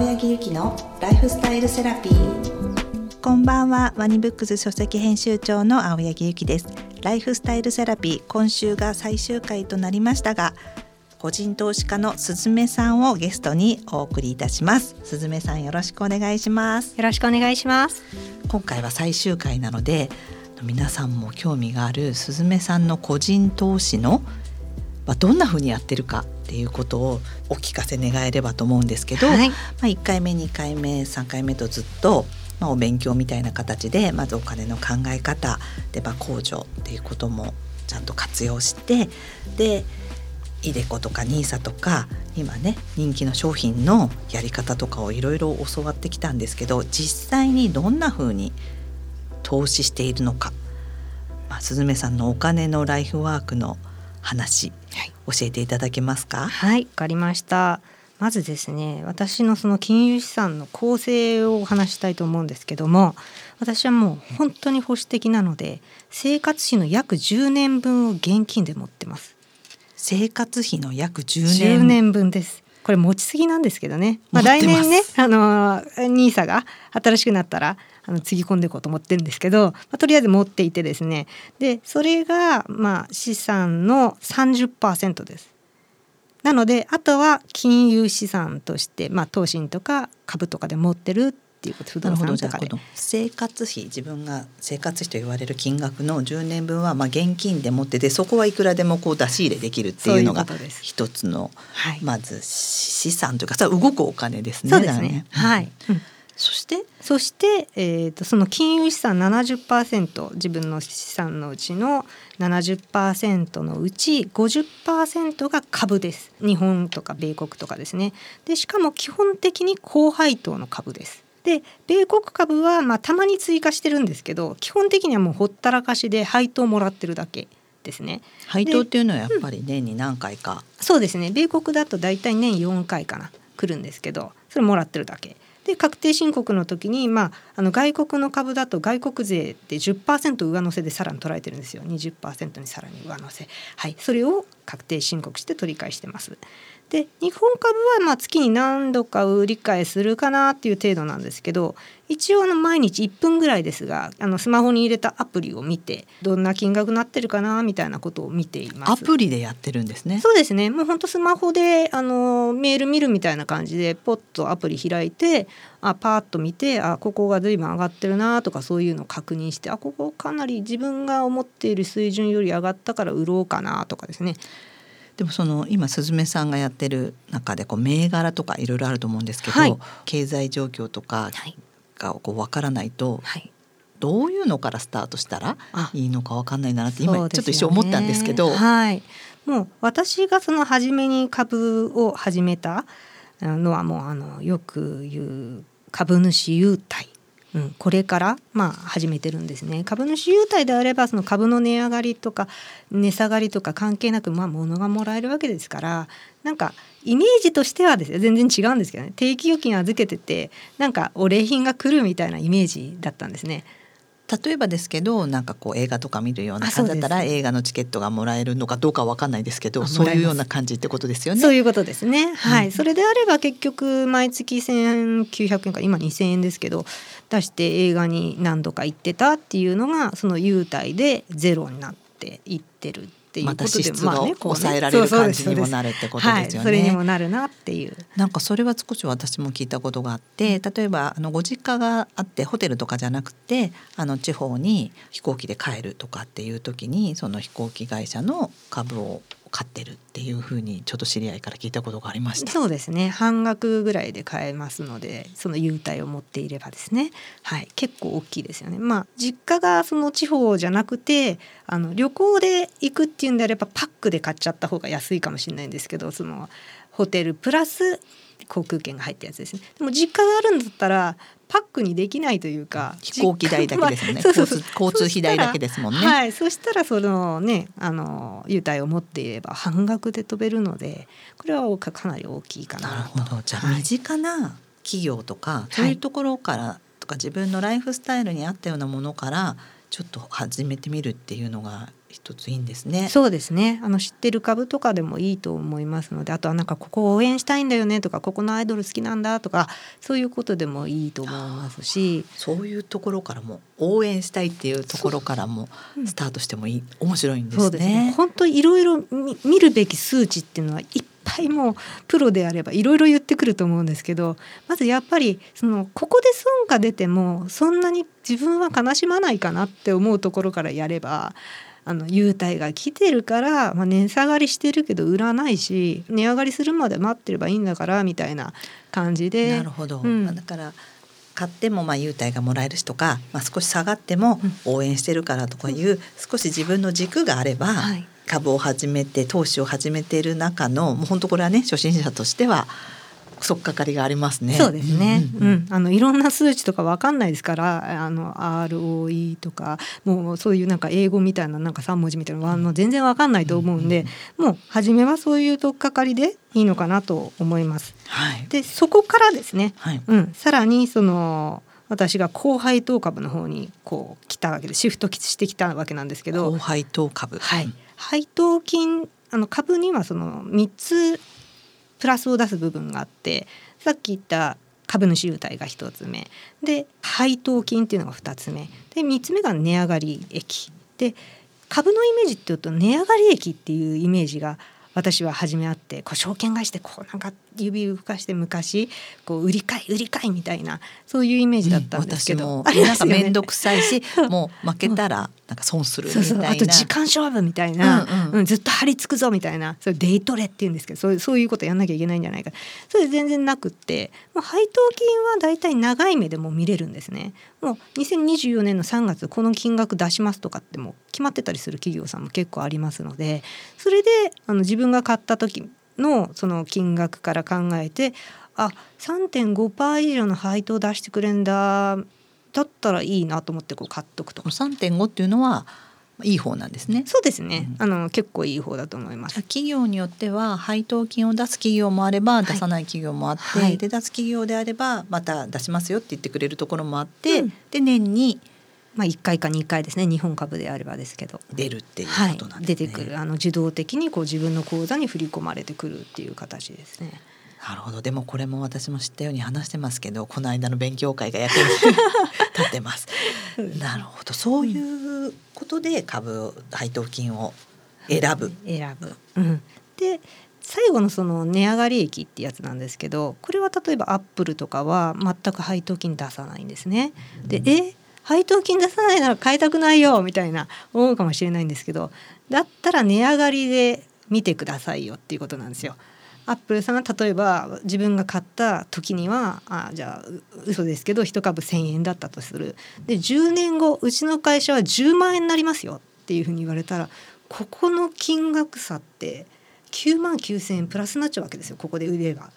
青柳ゆきのライフスタイルセラピー。こんばんは、ワニブックス書籍編集長の青柳ゆきです。ライフスタイルセラピー、今週が最終回となりましたが、個人投資家のすずめさんをゲストにお送りいたします。すずめさん、よろしくお願いします。よろしくお願いします。今回は最終回なので、皆さんも興味があるすずめさんの個人投資のどんな風にやってるかっていうことをお聞かせ願えればと思うんですけど、1回目2回目3回目とずっとお勉強みたいな形で、まずお金の考え方で控除っていうこともちゃんと活用して、でイデコとか NISA とか今ね人気の商品のやり方とかをいろいろ教わってきたんですけど、実際にどんな風に投資しているのか、すずめさんのお金のライフワークの話、教えていただけますか？はい、わかりました。まずですね、私のその金融資産の構成をお話したいと思うんですけども、私はもう本当に保守的なので、生活費の約10年分を現金で持ってます。生活費の約10年分です。これ持ちすぎなんですけどね、来年ね、NISA が新しくなったらつぎ込んでいこうと思ってるんですけど、とりあえず持っていてですね、でそれが資産の 30% です。なのであとは金融資産として、投資とか株とかで持ってるっていうこと。不動産とかで生活費、自分が生活費と言われる金額の10年分は現金で持ってて、そこはいくらでも出し入れできるっていうのが一つの、まず資産というか、動くお金ですね。そうですね、はい、うん。そして、その金融資産 70%、 自分の資産のうちの 70% のうち 50% が株です。日本とか米国とかですね。でしかも基本的に高配当の株です。で米国株はたまに追加してるんですけど、基本的にはもうほったらかしで配当もらってるだけですね。配当っていうのはやっぱり年に何回か、そうですね、米国だとだいたい年4回かな来るんですけど、それもらってるだけで、確定申告の時に、外国の株だと外国税って 10% 上乗せでさらに取られてるんですよ。 20% にさらに上乗せ、それを確定申告して取り返してます。で日本株は月に何度か売り買いするかなっていう程度なんですけど、一応毎日1分ぐらいですが、スマホに入れたアプリを見て、どんな金額になってるかなみたいなことを見ています。アプリでやってるんですね。そうですね、もう本当スマホでメール見るみたいな感じでポッとアプリ開いて、パーッと見て、ここが随分上がってるなとか、そういうのを確認して、ここかなり自分が思っている水準より上がったから売ろうかなとかですね。でも今すずめさんがやってる中で銘柄とかいろいろあると思うんですけど、経済状況とかがわからないと、どういうのからスタートしたらいいのかわかんないなって今ちょっと一瞬思ったんですけど、もう私が初めに株を始めたのは、もうよく言う株主優待、これから始めてるんですね。株主優待であれば、その株の値上がりとか値下がりとか関係なく物がもらえるわけですから、イメージとしてはですね、全然違うんですけどね、定期預金預けててお礼品が来るみたいなイメージだったんですね。例えばですけど、映画とか見るような感じだったら、映画のチケットがもらえるのかどうかわかんないですけど、そういうような感じってことですよね。そういうことですね、それであれば結局毎月1900円か今2000円ですけど出して、映画に何度か行ってたっていうのが、その優待でゼロになっていってるっていうことで、また支出が抑えられる感じにもなるってことですよね。それにもなるなっていう、それは少し私も聞いたことがあって、例えばご実家があって、ホテルとかじゃなくて地方に飛行機で帰るとかっていう時に、その飛行機会社の株を買ってるっていう風にちょっと知り合いから聞いたことがありました。そうですね、半額ぐらいで買えますので、その優待を持っていればですね、結構大きいですよね。実家がその地方じゃなくて、旅行で行くっていうんであればパックで買っちゃった方が安いかもしれないんですけど、そのホテルプラス航空券が入ったやつですね。でも実家があるんだったらパックにできないというか、飛行機代だけですよね。交通費代だけですもんね。そしたらそのね、優待を持っていれば半額で飛べるので、これはかなり大きいかなと。なるほど。じゃあ身近な企業とか、そういうところからとか、自分のライフスタイルに合ったようなものからちょっと始めてみるっていうのが一ついいんですね。そうですね、知ってる株とかでもいいと思いますので、あとはなんかここを応援したいんだよねとか、ここのアイドル好きなんだとか、そういうことでもいいと思いますし、そういうところからも、応援したいっていうところからもスタートしてもいい、面白いんですね。そうですね、本当いろいろ見るべき数値っていうのはいっぱいもうプロであればいろいろ言ってくると思うんですけど、まずやっぱりそのここで損が出てもそんなに自分は悲しまないかなって思うところからやれば、優待が来てるから、まあ、値下がりしてるけど売らないし、値上がりするまで待ってればいいんだからみたいな感じで。なるほど、うん、だから買ってもまあ優待がもらえるしとか、まあ、少し下がっても応援してるからとかいう、うん、少し自分の軸があれば、はい、株を始めて投資を始めている中のもう本当これはね、初心者としてはそっかかりがありますね。そうですね、うんうんうん、いろんな数値とか分かんないですから、ROE とかもうそういうなんか英語みたいな、なんか3文字みたいなの全然分かんないと思うんで、うんうんうん、もう初めはそういうとっかかりでいいのかなと思います、はい、でそこからですね、はいうん、さらにその私が高配当株の方にこう来たわけで、シフトしてきたわけなんですけど、高配当株、はい、配当金、株にはその3つプラスを出す部分があって、さっき言った株主優待が1つ目で、配当金っていうのが2つ目で、3つ目が値上がり益で、株のイメージっていうと値上がり益っていうイメージが私は初めあって、こう証券会社でこうなんか指動かして昔こう売り買いみたいな、そういうイメージだったんですけど、うん、私もなんかめんどくさいしもう負けたらなんか損するみたいな、そうそう、あと時間勝負みたいな、うんうんうん、ずっと張り付くぞみたいな、それデイトレっていうんですけど、そういうことやんなきゃいけないんじゃないか、それ全然なくって、もう配当金はだいたい長い目でも見れるんですね。もう2024年の3月この金額出しますとかってもう決まってたりする企業さんも結構ありますので、それで自分が買った時のその金額から考えて、あ、 3.5% 以上の配当出してくれんだ、だったらいいなと思ってこう買っとくと。 3.5 っていうのはいい方なんですね。そうですね、うん、結構いい方だと思います。企業によっては配当金を出す企業もあれば出さない企業もあって、はい、で出す企業であればまた出しますよって言ってくれるところもあって、うん、で年にまあ、1回か2回ですね、日本株であればですけど出るっていうことなんですね、はい、出てくる、自動的にこう自分の口座に振り込まれてくるっていう形ですね。なるほど。でもこれも私も知ったように話してますけど、この間の勉強会が役に立ってますなるほど、そういうことで株配当金を選ぶ、うん、で最後のその値上がり益ってやつなんですけど、これは例えばアップルとかは全く配当金出さないんですね。で、うん、配当金出さないなら買いたくないよみたいな思うかもしれないんですけど、だったら値上がりで見てくださいよっていうことなんですよ。アップルさんは例えば自分が買った時にはじゃあ嘘ですけど1株1000円だったとする。で10年後うちの会社は10万円になりますよっていうふうに言われたら、ここの金額差って9万9000円プラスになっちゃうわけですよ、ここで売れば。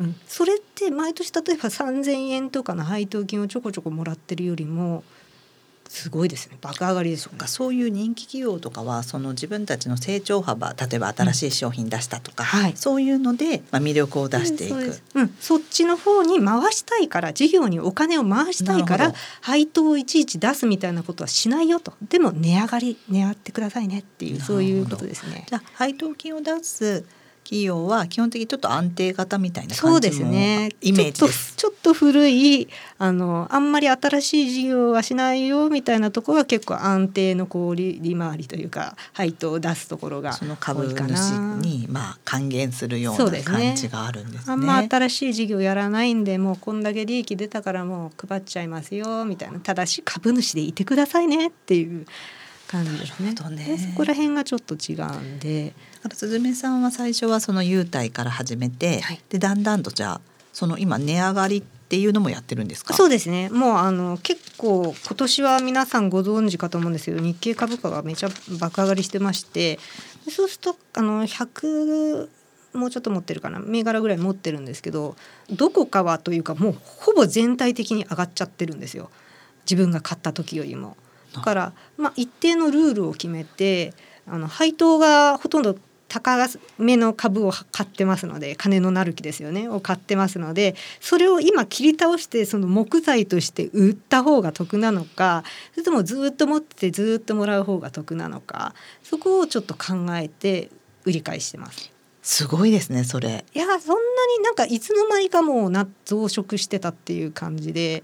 うん、それって毎年例えば3000円とかの配当金をちょこちょこもらってるよりもすごいですね、爆上がりですよね。そういう人気企業とかはその自分たちの成長幅、例えば新しい商品出したとか、うんはい、そういうので、まあ、魅力を出していく、うん、そっちの方に回したいから、事業にお金を回したいから配当をいちいち出すみたいなことはしないよと。でも値上がり狙ってくださいねっていう、そういうことですね。じゃあ配当金を出す企業は基本的にちょっと安定型みたいな感じのイメージです。ちょっと古いあんまり新しい事業はしないよみたいなところは結構安定の利回りというか配当を出すところが多いかな。その株主にまあ還元するような感じがあるんですね。あんま新しい事業やらないんで、もうこんだけ利益出たからもう配っちゃいますよみたいな、ただし株主でいてくださいねっていう感じですね。でそこら辺がちょっと違うんで、すずめさんは最初はその優待から始めて、はい、でだんだんとじゃあその今値上がりっていうのもやってるんですか。そうですね、もう結構今年は皆さんご存知かと思うんですけど、日経株価がめちゃ爆上がりしてまして、でそうすると100もうちょっと持ってるかな、銘柄ぐらい持ってるんですけど、どこかはというかもうほぼ全体的に上がっちゃってるんですよ、自分が買った時よりも。だから、まあ、一定のルールを決めて配当がほとんど高めの株を買ってますので、金のなる木ですよねを買ってますので、それを今切り倒してその木材として売った方が得なのか、それともずっと持っててずっともらう方が得なのか、そこをちょっと考えて売り買いしてます。すごいですねそれ。いやそんなになんかいつの間にかもう増殖してたっていう感じで、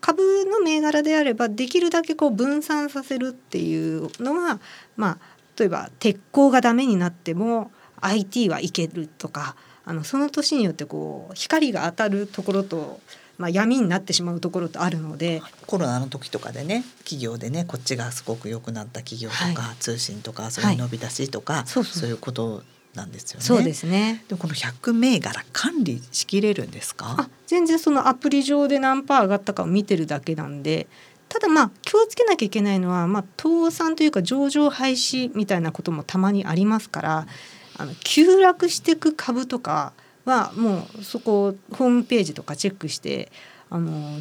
株の銘柄であればできるだけこう分散させるっていうのは、まあ例えば鉄鋼がダメになっても IT はいけるとか、その年によってこう光が当たるところと、まあ、闇になってしまうところとあるので、コロナの時とかでね、企業でねこっちがすごく良くなった企業とか、はい、通信とかそういう伸び出しとか、はい、そういうことなんですよね。そうですね。でこの100銘柄管理しきれるんですか？全然そのアプリ上で何パー上がったかを見てるだけなんで。ただ気をつけなきゃいけないのは、倒産というか上場廃止みたいなこともたまにありますから、急落していく株とかはもうそこホームページとかチェックして、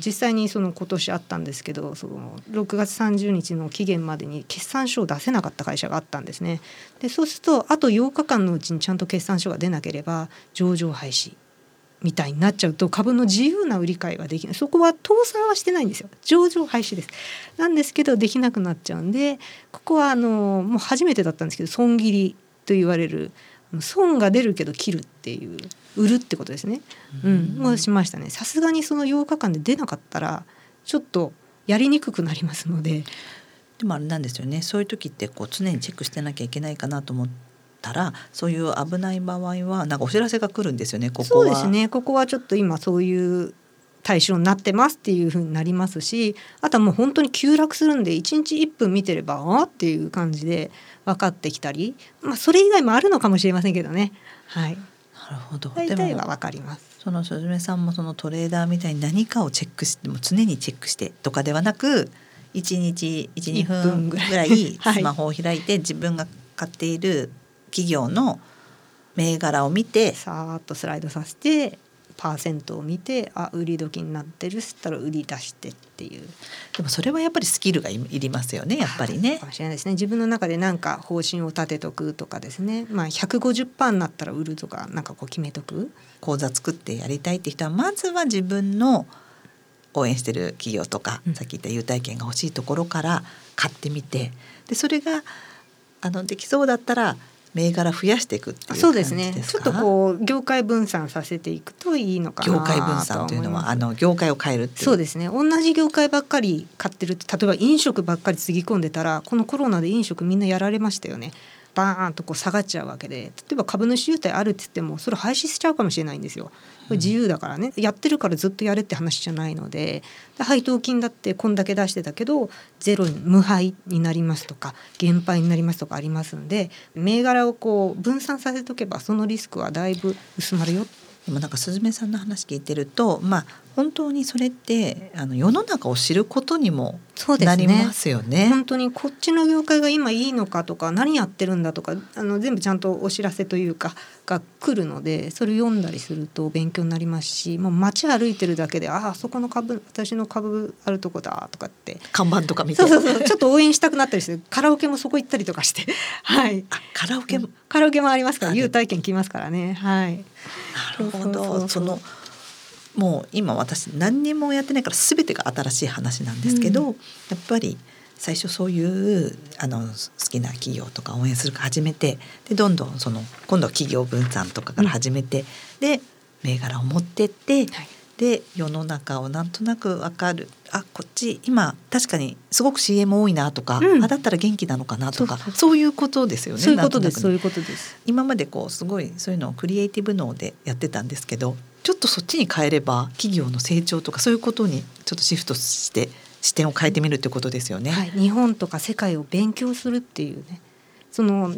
実際にその今年あったんですけど、その6月30日の期限までに決算書を出せなかった会社があったんですね。でそうするとあと8日間のうちにちゃんと決算書が出なければ上場廃止みたいになっちゃうと、株の自由な売り買いができない。そこは倒産はしてないんですよ、上場廃止です。なんですけどできなくなっちゃうんで、ここはもう初めてだったんですけど、損切りと言われる、損が出るけど切るっていう、売るってことですね、もしましたね。さすがにその8日間で出なかったらちょっとやりにくくなりますので。でもあれなんですよね、そういう時ってこう常にチェックしてなきゃいけないかなと思ってたら、そういう危ない場合はなんかお知らせが来るんですよね。ここはそうですね、ここはちょっと今そういう対象になってますっていう風になりますし、あとはもう本当に急落するんで1日1分見てればっていう感じで分かってきたり、それ以外もあるのかもしれませんけどね。はい、なるほど。大体は分かります。そのすずめさんもそのトレーダーみたいに何かをチェックしても常にチェックしてとかではなく、1日 1,2 分ぐらいスマホを開いて自分が買っている企業の銘柄を見てさーっとスライドさせてパーセントを見て、売り時になってるしたら売り出してっていう。でもそれはやっぱりスキルがいりますよね、やっぱりね。かもしれないですね。自分の中でなんか方針を立てとくとかですね、150% になったら売るとか、なんかこう決めとく。口座作ってやりたいって人はまずは自分の応援してる企業とか、さっき言った優待券が欲しいところから買ってみて、でそれができそうだったら銘柄増やしていくっていう感じですか？そうですね。ちょっとこう業界分散させていくといいのかなと。業界分散というのは業界を変えるっていう。そうですね。同じ業界ばっかり買ってると、例えば飲食ばっかりつぎ込んでたら、このコロナで飲食みんなやられましたよね。バーンとこう下がっちゃうわけで、例えば株主優待あるって言ってもそれ廃止しちゃうかもしれないんですよ。自由だからね、やってるからずっとやれって話じゃないので。配当金だってこんだけ出してたけどゼロに無配になりますとか減配になりますとかありますんで、銘柄をこう分散させとけばそのリスクはだいぶ薄まるよ。でもなんかすずめさんの話聞いてると、本当にそれって世の中を知ることにもなりますよ ね。本当にこっちの業界が今いいのかとか、何やってるんだとか、全部ちゃんとお知らせというかが来るので、それ読んだりすると勉強になりますし、もう街歩いてるだけで あそこの株、私の株あるとこだとかって看板とか見て、そうちょっと応援したくなったりして、カラオケもそこ行ったりとかしてはい、カラオケもありますから、優待券来ますからね。はい、なるほど。そのもう今私何にもやってないから全てが新しい話なんですけど、やっぱり最初そういう好きな企業とか応援するから始めて、でどんどん今度は企業分散とかから始めて、で銘柄を持ってって、で世の中をなんとなく分かる、こっち今確かにすごく CM 多いなとか、だったら元気なのかなとか、そういうことですよね。そういうことです。今までこうすごいそういうのをクリエイティブ脳でやってたんですけど、ちょっとそっちに変えれば企業の成長とかそういうことにちょっとシフトして視点を変えてみるってことですよね。はい、日本とか世界を勉強するっていうね、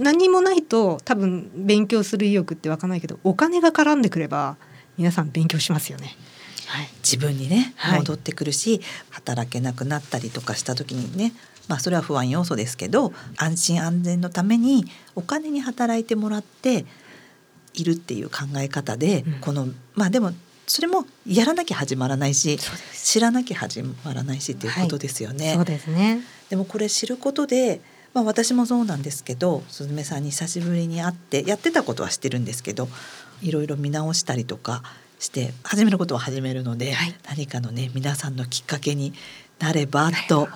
何もないと多分勉強する意欲って湧かないけど、お金が絡んでくれば皆さん勉強しますよね。はい、自分にね戻ってくるし、働けなくなったりとかした時にね、それは不安要素ですけど、安心安全のためにお金に働いてもらっているっていう考え方で、でもそれもやらなきゃ始まらないし、知らなきゃ始まらないしっていうことですよね。はい、そうですね。でもこれ知ることでまあ、私もそうなんですけど、すずめさんに久しぶりに会ってやってたことはしてるんですけど、いろいろ見直したりとかして始めることは始めるので、はい、何かのね皆さんのきっかけになればと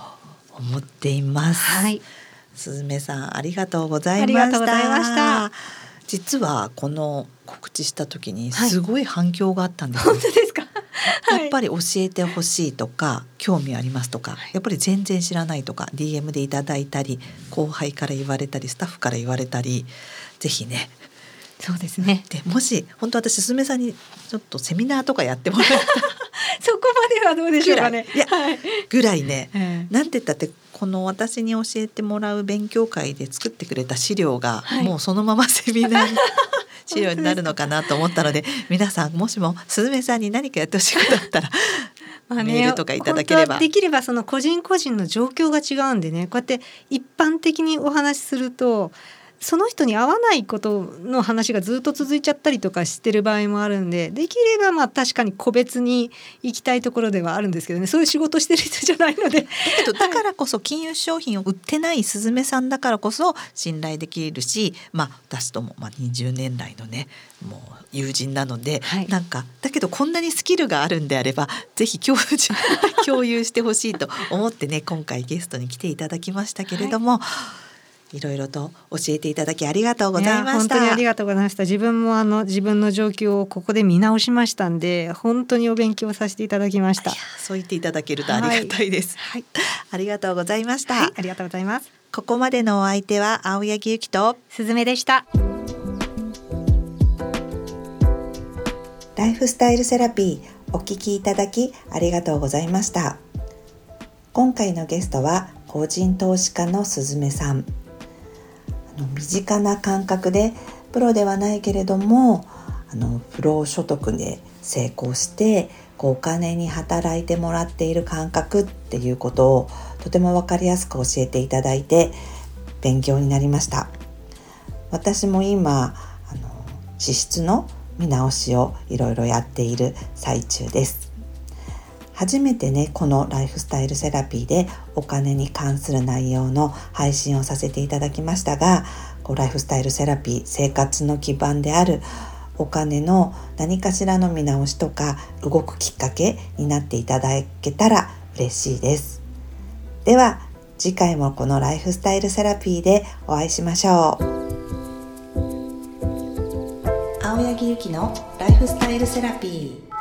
思っています、はい、すずめさんありがとうございました。ありがとうございました。実はこの告知した時にすごい反響があったんですよ、はい、本当ですか？やっぱり教えてほしいとか興味ありますとか、やっぱり全然知らないとか DM でいただいたり、後輩から言われたりスタッフから言われたり、ぜひね。そうですね。でもし本当私すずめさんにちょっとセミナーとかやってもらったそこまではどうでしょうかね。いや、はい、ぐらいね、なんて言ったってこの私に教えてもらう勉強会で作ってくれた資料が、はい、もうそのままセミナーに資料になるのかなと思ったので皆さんもしもすずめさんに何かやってほしいことだったらまあね、メールとかいただければ。できればその個人個人の状況が違うんでね、こうやって一般的にお話しするとその人に合わないことの話がずっと続いちゃったりとかしてる場合もあるんで、できればまあ確かに個別に行きたいところではあるんですけどね、そういう仕事してる人じゃないのでだからこそ金融商品を売ってないすずめさんだからこそ信頼できるし、まあ、私ともまあ20年来のねもう友人なので、はい、なんかだけどこんなにスキルがあるんであればぜひ共有してほしいと思ってね今回ゲストに来ていただきましたけれども、はい、いろいろと教えていただきありがとうございました。本当にありがとうございました。自分も自分の状況をここで見直しましたんで、本当にお勉強させていただきました。そう言っていただけるとありがたいです、はいはい、ありがとうございました、はい、ありがとうございます。ここまでのお相手は青柳ゆきとすずめでした。ライフスタイルセラピーお聞きいただきありがとうございました。今回のゲストは個人投資家のすずめさん。身近な感覚でプロではないけれども不労所得で成功してお金に働いてもらっている感覚っていうことをとても分かりやすく教えていただいて勉強になりました。私も今支出の見直しをいろいろやっている最中です。初めてねこのライフスタイルセラピーでお金に関する内容の配信をさせていただきましたが、ライフスタイルセラピー生活の基盤であるお金の何かしらの見直しとか動くきっかけになっていただけたら嬉しいです。では次回もこのライフスタイルセラピーでお会いしましょう。青柳ゆきのライフスタイルセラピー。